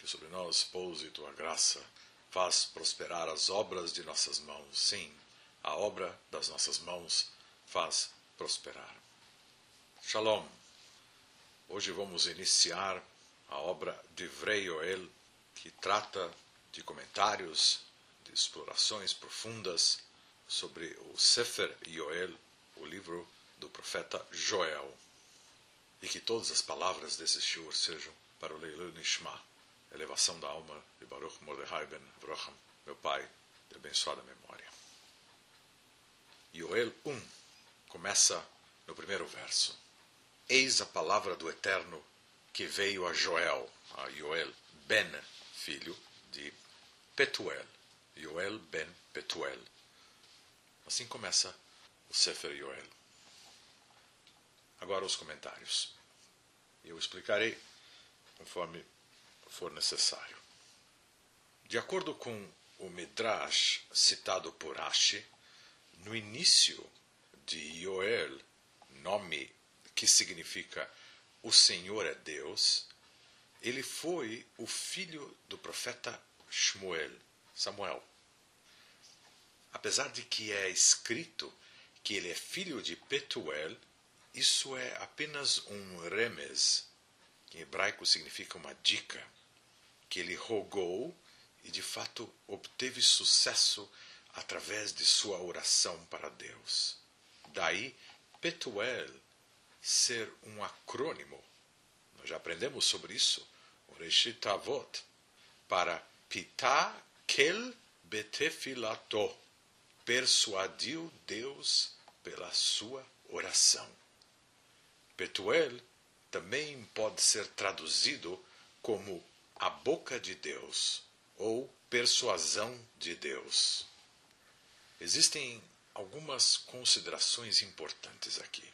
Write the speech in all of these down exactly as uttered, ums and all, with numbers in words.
que sobre nós pouse tua graça, faz prosperar as obras de nossas mãos. Sim, a obra das nossas mãos faz prosperar. Shalom! Hoje vamos iniciar a obra Divrei Yoel, que trata de comentários, de explorações profundas sobre o Sefer Yoel, o livro do profeta Joel. E que todas as palavras desse shiur sejam para o Leilu Nishma, elevação da alma de Baruch Mordechai ben Abraham, meu pai de abençoada memória. Yoel um começa no primeiro verso. Eis a palavra do Eterno que veio a Joel, a Joel Ben, filho de Petuel. Joel Ben Petuel. Assim começa o Sefer Yoel. Agora os comentários. Eu explicarei conforme for necessário. De acordo com o Midrash citado por Rashi, no início de Yoel, nome que significa o Senhor é Deus, ele foi o filho do profeta Shmuel, Samuel. Apesar de que é escrito que ele é filho de Petuel, isso é apenas um remes, que em hebraico significa uma dica, que ele rogou e de fato obteve sucesso através de sua oração para Deus. Daí Petuel ser um acrônimo. Nós já aprendemos sobre isso, o Reshit Avot, para Pitá Kel Betefilató, persuadiu Deus pela sua oração. Petuel também pode ser traduzido como a boca de Deus ou persuasão de Deus. Existem algumas considerações importantes aqui.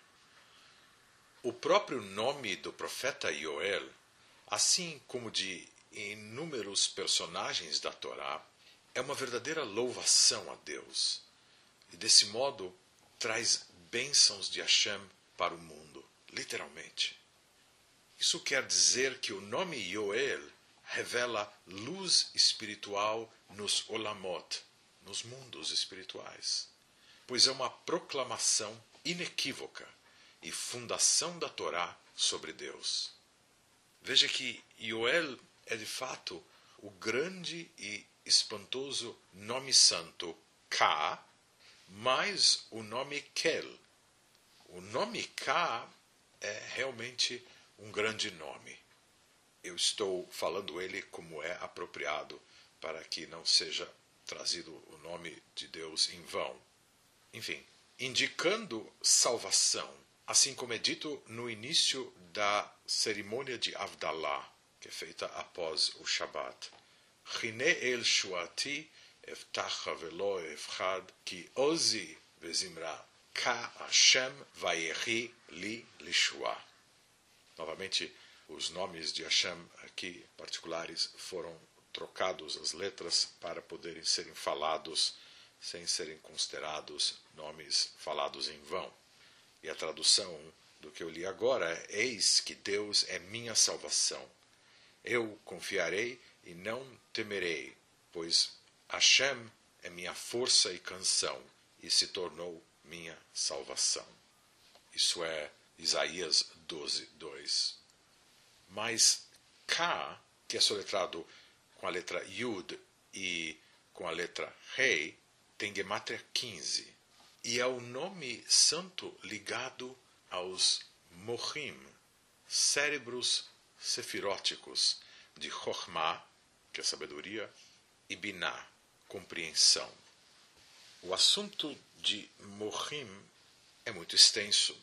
O próprio nome do profeta Yoel, assim como de inúmeros personagens da Torá, é uma verdadeira louvação a Deus e, desse modo, traz bênçãos de Hashem para o mundo. Literalmente. Isso quer dizer que o nome Yoel revela luz espiritual nos olamot, nos mundos espirituais, pois é uma proclamação inequívoca e fundação da Torá sobre Deus. Veja que Yoel é de fato o grande e espantoso nome santo Ka, mais o nome Kel. O nome Ka é realmente um grande nome. Eu estou falando ele como é apropriado, para que não seja trazido o nome de Deus em vão. Enfim, indicando salvação, assim como é dito no início da cerimônia de Avdalah, que é feita após o Shabbat. Rine el shuati evtacha velo evchad ki ozi vezimra. Ka Hashem vayehi li lishua. Novamente, os nomes de Hashem aqui particulares foram trocados as letras para poderem serem falados sem serem considerados nomes falados em vão. E a tradução do que eu li agora é: eis que Deus é minha salvação. Eu confiarei e não temerei, pois Hashem é minha força e canção e se tornou minha salvação. Isso é Isaías doze, dois. Mas K, que é soletrado com a letra Yud e com a letra Rei, tem gemátria quinze. E é o nome santo ligado aos Mohim, cérebros sefiróticos de Chochmá, que é sabedoria, e Biná, compreensão. O assunto de Mohim é muito extenso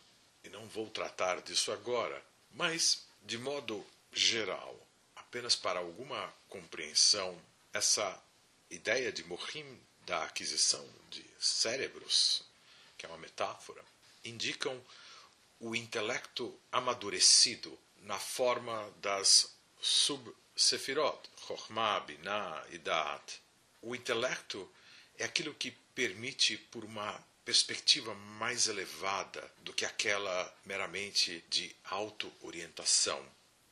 e não vou tratar disso agora, mas, de modo geral, apenas para alguma compreensão, essa ideia de Mohim, da aquisição de cérebros, que é uma metáfora, indicam o intelecto amadurecido na forma das sub-sefirot, Chochmá, Biná e Daat. O intelecto é aquilo que permite, por uma perspectiva mais elevada do que aquela meramente de auto-orientação,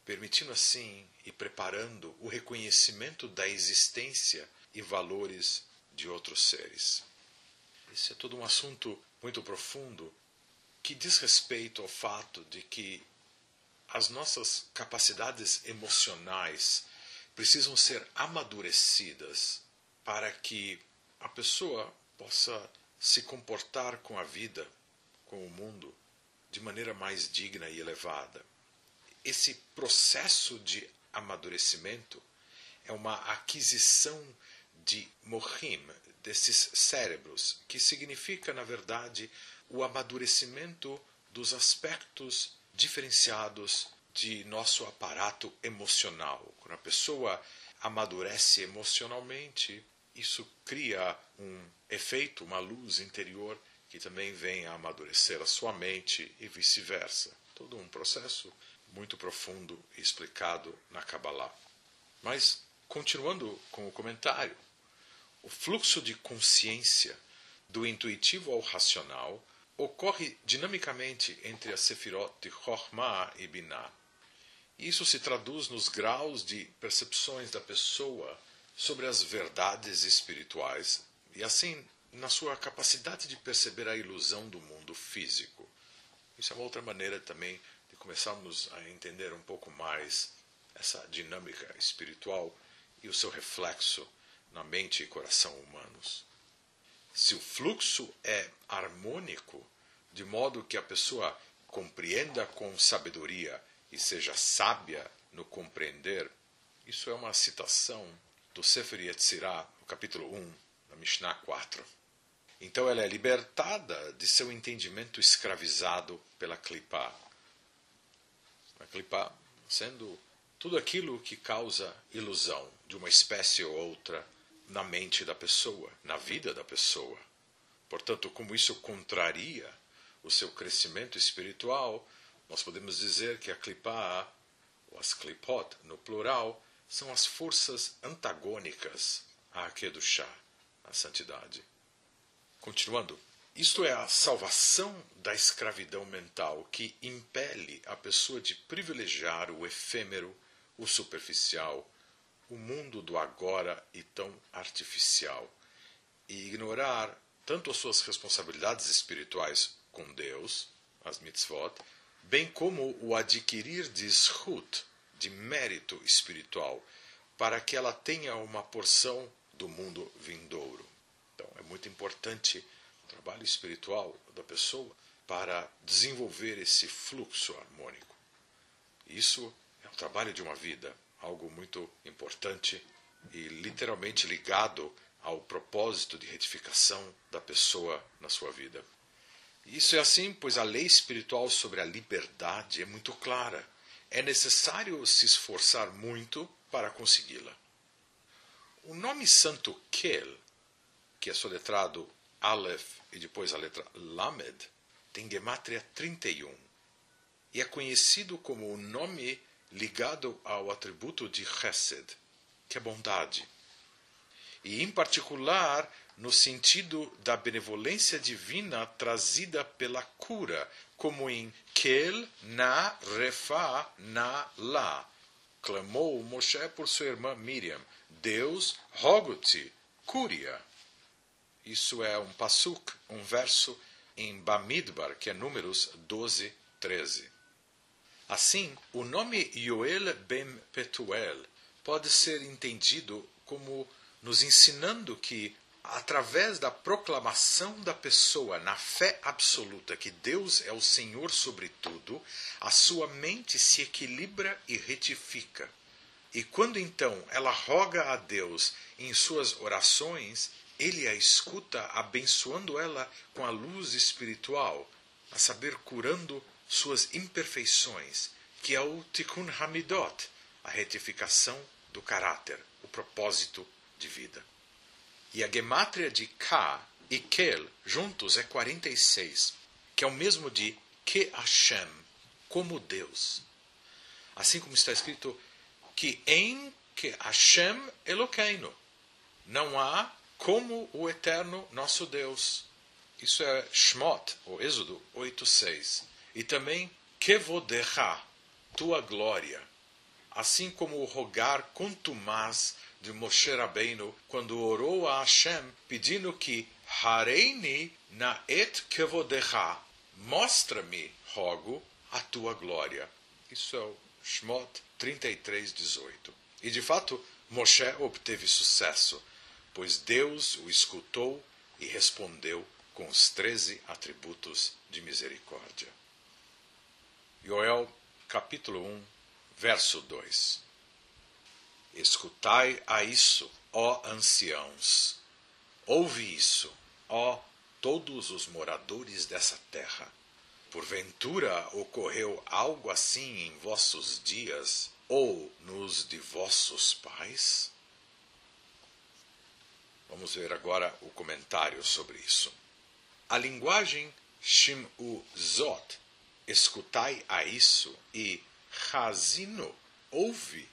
permitindo assim e preparando o reconhecimento da existência e valores de outros seres. Esse é todo um assunto muito profundo que diz respeito ao fato de que as nossas capacidades emocionais precisam ser amadurecidas para que a pessoa possa se comportar com a vida, com o mundo, de maneira mais digna e elevada. Esse processo de amadurecimento é uma aquisição de mohim, desses cérebros, que significa, na verdade, o amadurecimento dos aspectos diferenciados de nosso aparato emocional. Quando a pessoa amadurece emocionalmente, isso cria um efeito, uma luz interior que também vem a amadurecer a sua mente e vice-versa. Todo um processo muito profundo explicado na Kabbalah. Mas, continuando com o comentário, o fluxo de consciência do intuitivo ao racional ocorre dinamicamente entre a Sefirot de Chokhmah e Biná. Isso se traduz nos graus de percepções da pessoa sobre as verdades espirituais e, assim, na sua capacidade de perceber a ilusão do mundo físico. Isso é uma outra maneira também de começarmos a entender um pouco mais essa dinâmica espiritual e o seu reflexo na mente e coração humanos. Se o fluxo é harmônico, de modo que a pessoa compreenda com sabedoria e seja sábia no compreender, isso é uma citação do Sefer Yetzirah, no capítulo um, na Mishnah quatro. Então ela é libertada de seu entendimento escravizado pela Klipá. A Klipá sendo tudo aquilo que causa ilusão de uma espécie ou outra na mente da pessoa, na vida da pessoa. Portanto, como isso contraria o seu crescimento espiritual, nós podemos dizer que a Klipá, ou as Klipot, no plural, são as forças antagônicas à Kedushá, à santidade. Continuando, isto é a salvação da escravidão mental que impele a pessoa de privilegiar o efêmero, o superficial, o mundo do agora e tão artificial, e ignorar tanto as suas responsabilidades espirituais com Deus, as mitzvot, bem como o adquirir de zhut, de mérito espiritual, para que ela tenha uma porção do mundo vindouro. Então é muito importante o trabalho espiritual da pessoa para desenvolver esse fluxo harmônico. Isso é o trabalho de uma vida. Algo muito importante e literalmente ligado ao propósito de retificação da pessoa na sua vida. Isso é assim, pois a lei espiritual sobre a liberdade é muito clara. É necessário se esforçar muito para consegui-la. O nome santo Kel, que é soletrado Aleph e depois a letra Lamed, tem gemátria trinta e um e é conhecido como o nome ligado ao atributo de Chesed, que é bondade, e em particular no sentido da benevolência divina trazida pela cura, como em Kel na Refa na La, clamou Moshe por sua irmã Miriam, Deus, rogo-te, cura. Isso é um pasuk, um verso em Bamidbar, que é Números doze, treze. Assim, o nome Joel Ben Petuel pode ser entendido como nos ensinando que, através da proclamação da pessoa na fé absoluta que Deus é o Senhor sobre tudo, a sua mente se equilibra e retifica. E quando então ela roga a Deus em suas orações, Ele a escuta abençoando ela com a luz espiritual, a saber, curando suas imperfeições, que é o Tikkun Hamidot, a retificação do caráter, o propósito de vida. E a gemátria de Ka e Kel juntos é quarenta e seis, que é o mesmo de Ke Hashem, como Deus. Assim como está escrito que em Ke Hashem Elokeinu, não há como o eterno nosso Deus. Isso é Shmot, ou Êxodo oito seis. E também Kevodeha, tua glória. Assim como o rogar contumaz de Moshe Rabbeinu, quando orou a Hashem, pedindo que Hareini naet Kevodeha, mostra-me, rogo, a tua glória. Isso é o Shmot trinta e três dezoito. E de fato, Moshe obteve sucesso, pois Deus o escutou e respondeu com os treze atributos de misericórdia. Yoel, capítulo um, verso dois. Escutai a isso, ó anciãos. Ouve isso, ó todos os moradores dessa terra. Porventura ocorreu algo assim em vossos dias, ou nos de vossos pais? Vamos ver agora o comentário sobre isso. A linguagem Shim'u Zot, escutai a isso, e Hazino, ouve,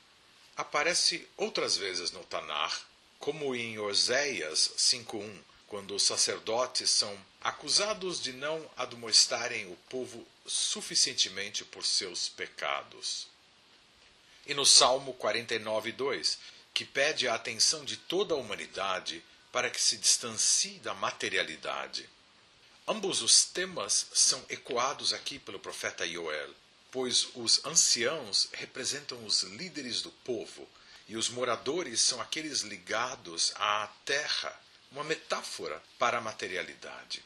aparece outras vezes no Tanar, como em Oséias cinco um, quando os sacerdotes são acusados de não admoestarem o povo suficientemente por seus pecados. E no Salmo quarenta e nove dois, que pede a atenção de toda a humanidade para que se distancie da materialidade. Ambos os temas são ecoados aqui pelo profeta Yoel, pois os anciãos representam os líderes do povo e os moradores são aqueles ligados à terra, uma metáfora para a materialidade.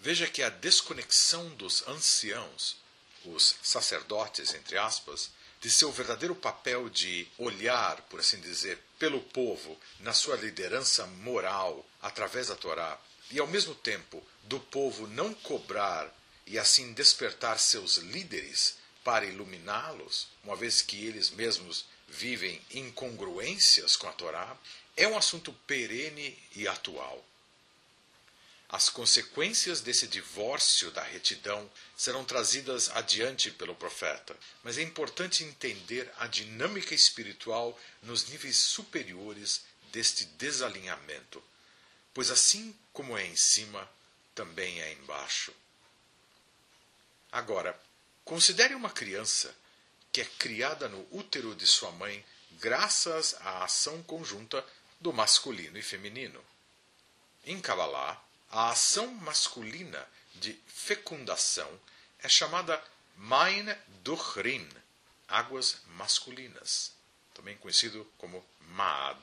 Veja que a desconexão dos anciãos, os sacerdotes, entre aspas, de seu verdadeiro papel de olhar, por assim dizer, pelo povo, na sua liderança moral, através da Torá, e ao mesmo tempo do povo não cobrar e assim despertar seus líderes para iluminá-los, uma vez que eles mesmos vivem incongruências com a Torá, é um assunto perene e atual. As consequências desse divórcio da retidão serão trazidas adiante pelo profeta, mas é importante entender a dinâmica espiritual nos níveis superiores deste desalinhamento, pois assim como é em cima, também é embaixo. Agora, considere uma criança que é criada no útero de sua mãe graças à ação conjunta do masculino e feminino. Em Kabbalah, a ação masculina de fecundação é chamada Main Duchrin, águas masculinas, também conhecido como Maad.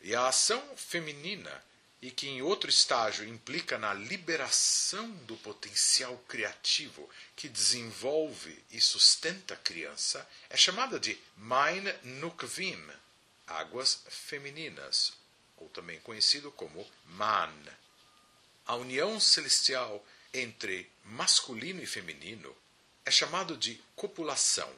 E a ação feminina, e que em outro estágio implica na liberação do potencial criativo que desenvolve e sustenta a criança, é chamada de Main Nukvim, águas femininas, ou também conhecido como Man. A união celestial entre masculino e feminino é chamado de copulação,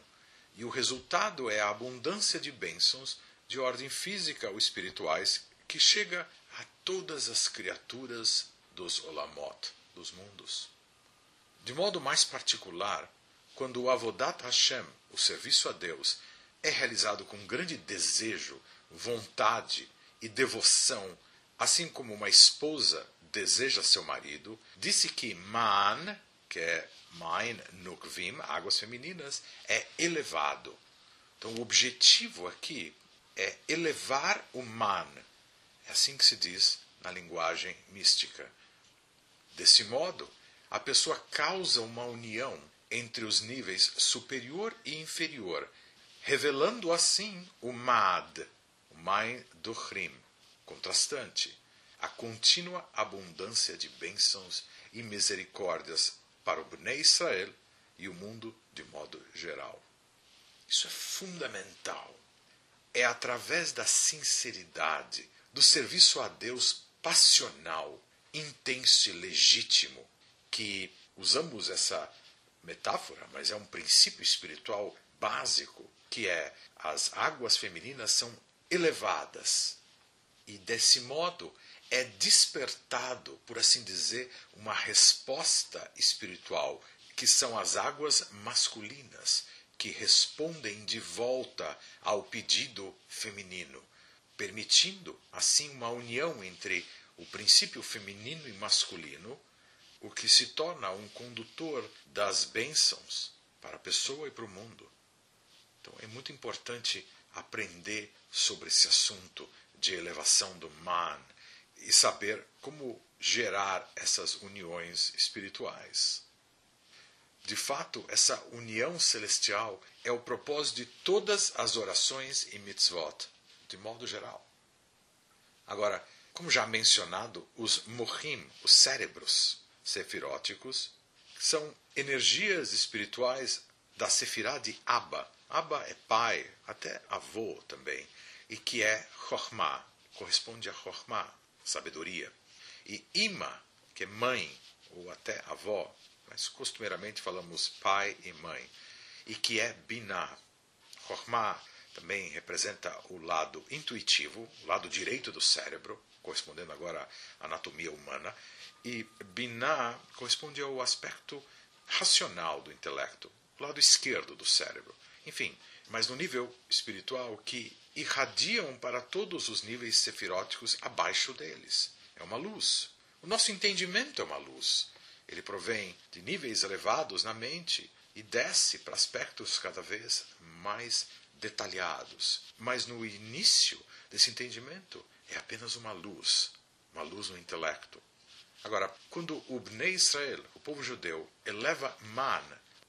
e o resultado é a abundância de bênçãos de ordem física ou espirituais que chega a todas as criaturas dos olamot, dos mundos. De modo mais particular, quando o avodat Hashem, o serviço a Deus, é realizado com grande desejo, vontade e devoção, assim como uma esposa deseja seu marido, disse que man, que é main nukvim, águas femininas, é elevado. Então o objetivo aqui é elevar o man. É assim que se diz na linguagem mística. Desse modo, a pessoa causa uma união entre os níveis superior e inferior, revelando assim o maad, o main duchrim, contrastante, a contínua abundância de bênçãos e misericórdias para o Bnei Israel e o mundo de modo geral. Isso é fundamental. É através da sinceridade, do serviço a Deus passional, intenso e legítimo, que usamos essa metáfora, mas é um princípio espiritual básico, que é as águas femininas são elevadas. E desse modo é despertado, por assim dizer, uma resposta espiritual, que são as águas masculinas, que respondem de volta ao pedido feminino, permitindo, assim, uma união entre o princípio feminino e masculino, o que se torna um condutor das bênçãos para a pessoa e para o mundo. Então é muito importante aprender sobre esse assunto de elevação do man e saber como gerar essas uniões espirituais. De fato, essa união celestial é o propósito de todas as orações e mitzvot, de modo geral. Agora, como já mencionado, os mohim, os cérebros sefiróticos, são energias espirituais da sefirá de Abba. Abba é pai, até avô também, e que é chokhmah, corresponde a chokhmah, sabedoria. E Ima, que é mãe, ou até avó, mas costumeiramente falamos pai e mãe, e que é Biná. Chokhmah também representa o lado intuitivo, o lado direito do cérebro, correspondendo agora à anatomia humana, e Biná corresponde ao aspecto racional do intelecto, o lado esquerdo do cérebro. Enfim, mas no nível espiritual que irradiam para todos os níveis sefiróticos abaixo deles. É uma luz. O nosso entendimento é uma luz. Ele provém de níveis elevados na mente e desce para aspectos cada vez mais detalhados. Mas no início desse entendimento é apenas uma luz, uma luz no intelecto. Agora, quando o Bnei Israel, o povo judeu, eleva man,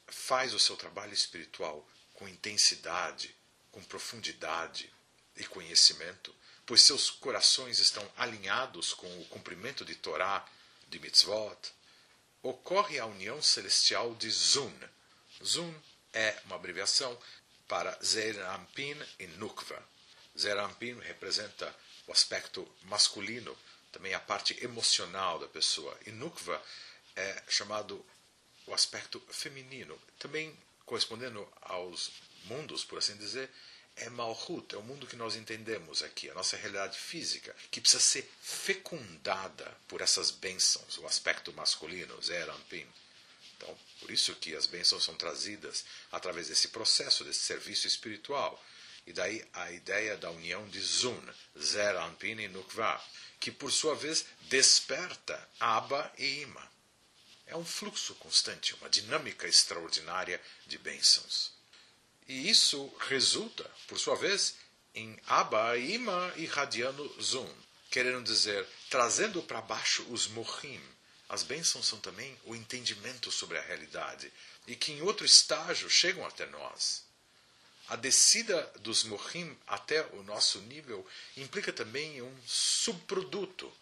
faz o seu trabalho espiritual com intensidade, com profundidade e conhecimento, pois seus corações estão alinhados com o cumprimento de Torá, de mitzvot, ocorre a união celestial de Zun. Zun é uma abreviação para Zeir Anpin e Nukva. Zeir Anpin representa o aspecto masculino, também a parte emocional da pessoa. E Nukva é chamado o aspecto feminino, também correspondendo aos mundos, por assim dizer, é Malhut, é o mundo que nós entendemos aqui, a nossa realidade física, que precisa ser fecundada por essas bênçãos, o aspecto masculino, Zeir Anpin. Então, por isso que as bênçãos são trazidas através desse processo, desse serviço espiritual. E daí a ideia da união de Zun, Zeir Anpin e Nukva, que por sua vez desperta Abba e Ima. É um fluxo constante, uma dinâmica extraordinária de bênçãos. E isso resulta, por sua vez, em Abba e Ima irradiando Zun, querendo dizer, trazendo para baixo os mohim. As bênçãos são também o entendimento sobre a realidade, e que em outro estágio chegam até nós. A descida dos mohim até o nosso nível implica também um subproduto,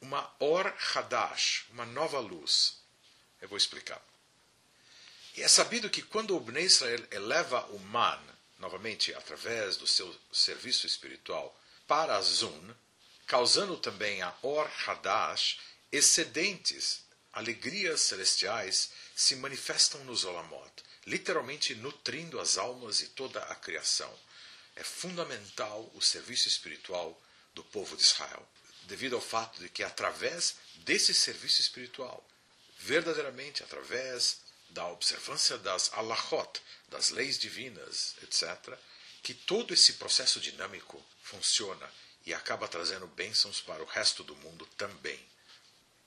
uma Or Hadash, uma nova luz. Eu vou explicar. E é sabido que quando o Bnei Israel eleva o man, novamente através do seu serviço espiritual, para Zun, causando também a Or Hadash, excedentes, alegrias celestiais, se manifestam nos olamot, literalmente nutrindo as almas e toda a criação. É fundamental o serviço espiritual do povo de Israel, devido ao fato de que através desse serviço espiritual, verdadeiramente através da observância das alahot, das leis divinas, etcétera, que todo esse processo dinâmico funciona e acaba trazendo bênçãos para o resto do mundo também.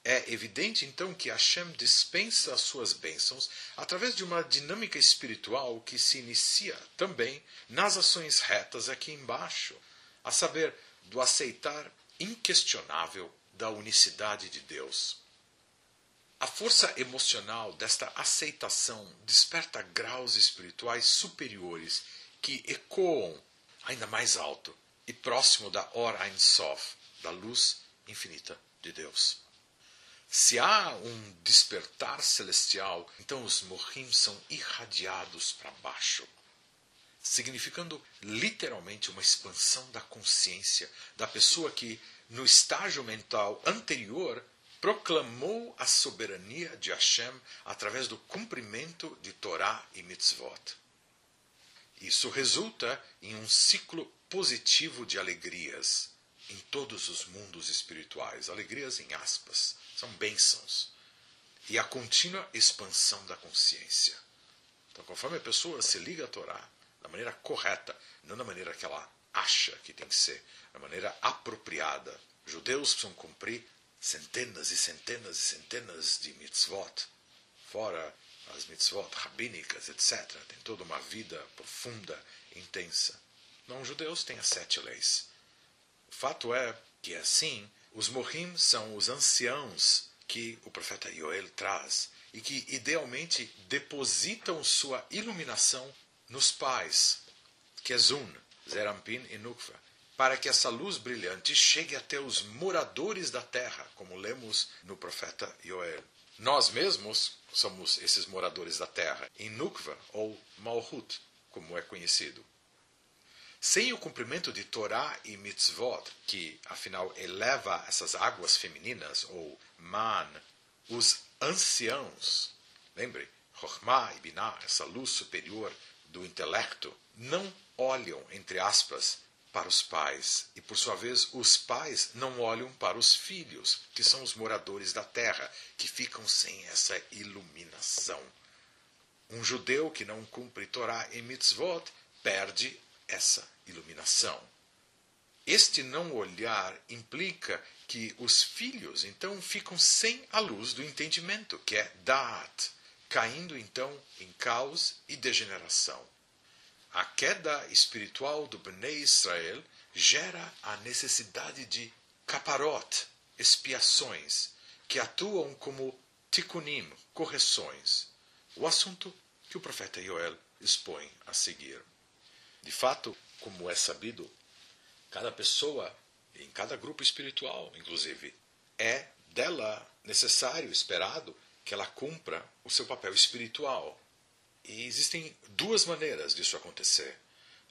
É evidente, então, que Hashem dispensa as suas bênçãos através de uma dinâmica espiritual que se inicia também nas ações retas aqui embaixo, a saber, do aceitar inquestionável da unicidade de Deus. A força emocional desta aceitação desperta graus espirituais superiores que ecoam ainda mais alto e próximo da Or Ein Sof, da luz infinita de Deus. Se há um despertar celestial, então os mohim são irradiados para baixo, significando literalmente uma expansão da consciência da pessoa que, no estágio mental anterior, proclamou a soberania de Hashem através do cumprimento de Torá e mitzvot. Isso resulta em um ciclo positivo de alegrias em todos os mundos espirituais. Alegrias em aspas, são bênçãos. E a contínua expansão da consciência. Então, conforme a pessoa se liga à Torá da maneira correta, não da maneira que ela acha que tem que ser, da maneira apropriada, judeus precisam cumprir centenas e centenas e centenas de mitzvot, fora as mitzvot rabínicas, etcétera. Tem toda uma vida profunda, intensa. Não judeus têm as sete leis. O fato é que, assim, os Mohim são os anciãos que o profeta Yoel traz e que, idealmente, depositam sua iluminação nos pais, que é Zun, Zeir Anpin e Nukva, para que essa luz brilhante chegue até os moradores da terra, como lemos no profeta Yoel. Nós mesmos somos esses moradores da terra, em Nukva, ou Malhut, como é conhecido. Sem o cumprimento de Torá e mitzvot, que afinal eleva essas águas femininas, ou man, os anciãos, lembre, Chokhmah e Biná, essa luz superior do intelecto, não olham, entre aspas, para os pais. E, por sua vez, os pais não olham para os filhos, que são os moradores da terra, que ficam sem essa iluminação. Um judeu que não cumpre Torá e mitzvot perde essa iluminação. Este não olhar implica que os filhos, então, ficam sem a luz do entendimento, que é Daat, caindo, então, em caos e degeneração. A queda espiritual do Bnei Israel gera a necessidade de kaparot, expiações, que atuam como tikkunim, correções, o assunto que o profeta Yoel expõe a seguir. De fato, como é sabido, cada pessoa, em cada grupo espiritual, inclusive, é dela necessário, esperado, que ela cumpra o seu papel espiritual. E existem duas maneiras disso acontecer.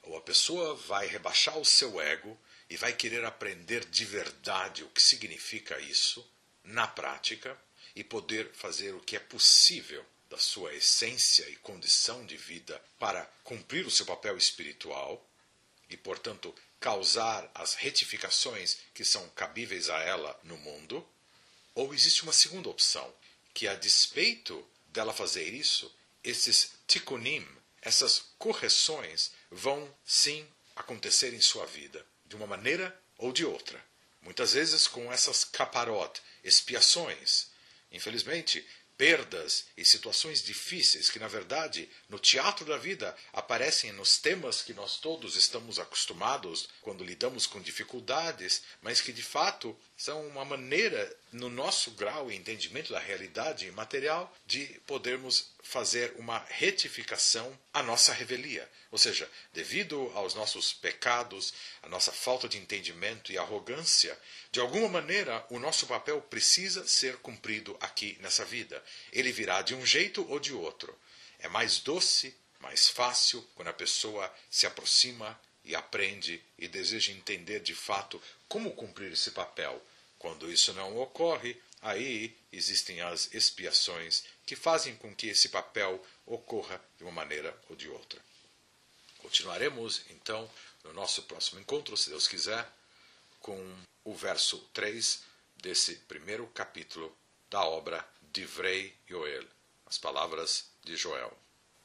Ou a pessoa vai rebaixar o seu ego e vai querer aprender de verdade o que significa isso, na prática, e poder fazer o que é possível da sua essência e condição de vida para cumprir o seu papel espiritual e, portanto, causar as retificações que são cabíveis a ela no mundo. Ou existe uma segunda opção, que a despeito dela fazer isso, esses tikkunim, essas correções, vão sim acontecer em sua vida, de uma maneira ou de outra. Muitas vezes com essas kaparot, expiações. Infelizmente, perdas e situações difíceis que, na verdade, no teatro da vida aparecem nos temas que nós todos estamos acostumados quando lidamos com dificuldades, mas que, de fato, são uma maneira, no nosso grau e entendimento da realidade material, de podermos fazer uma retificação à nossa revelia. Ou seja, devido aos nossos pecados, à nossa falta de entendimento e arrogância, de alguma maneira o nosso papel precisa ser cumprido aqui nessa vida. Ele virá de um jeito ou de outro. É mais doce, mais fácil, quando a pessoa se aproxima e aprende e deseja entender de fato como cumprir esse papel. Quando isso não ocorre, aí existem as expiações que fazem com que esse papel ocorra de uma maneira ou de outra. Continuaremos, então, no nosso próximo encontro, se Deus quiser, com o verso três desse primeiro capítulo da obra Divrei Yoel, as palavras de Joel.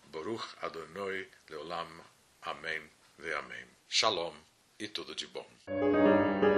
Baruch Adonai Leolam, Amém ve Amém. Shalom e tudo de bom.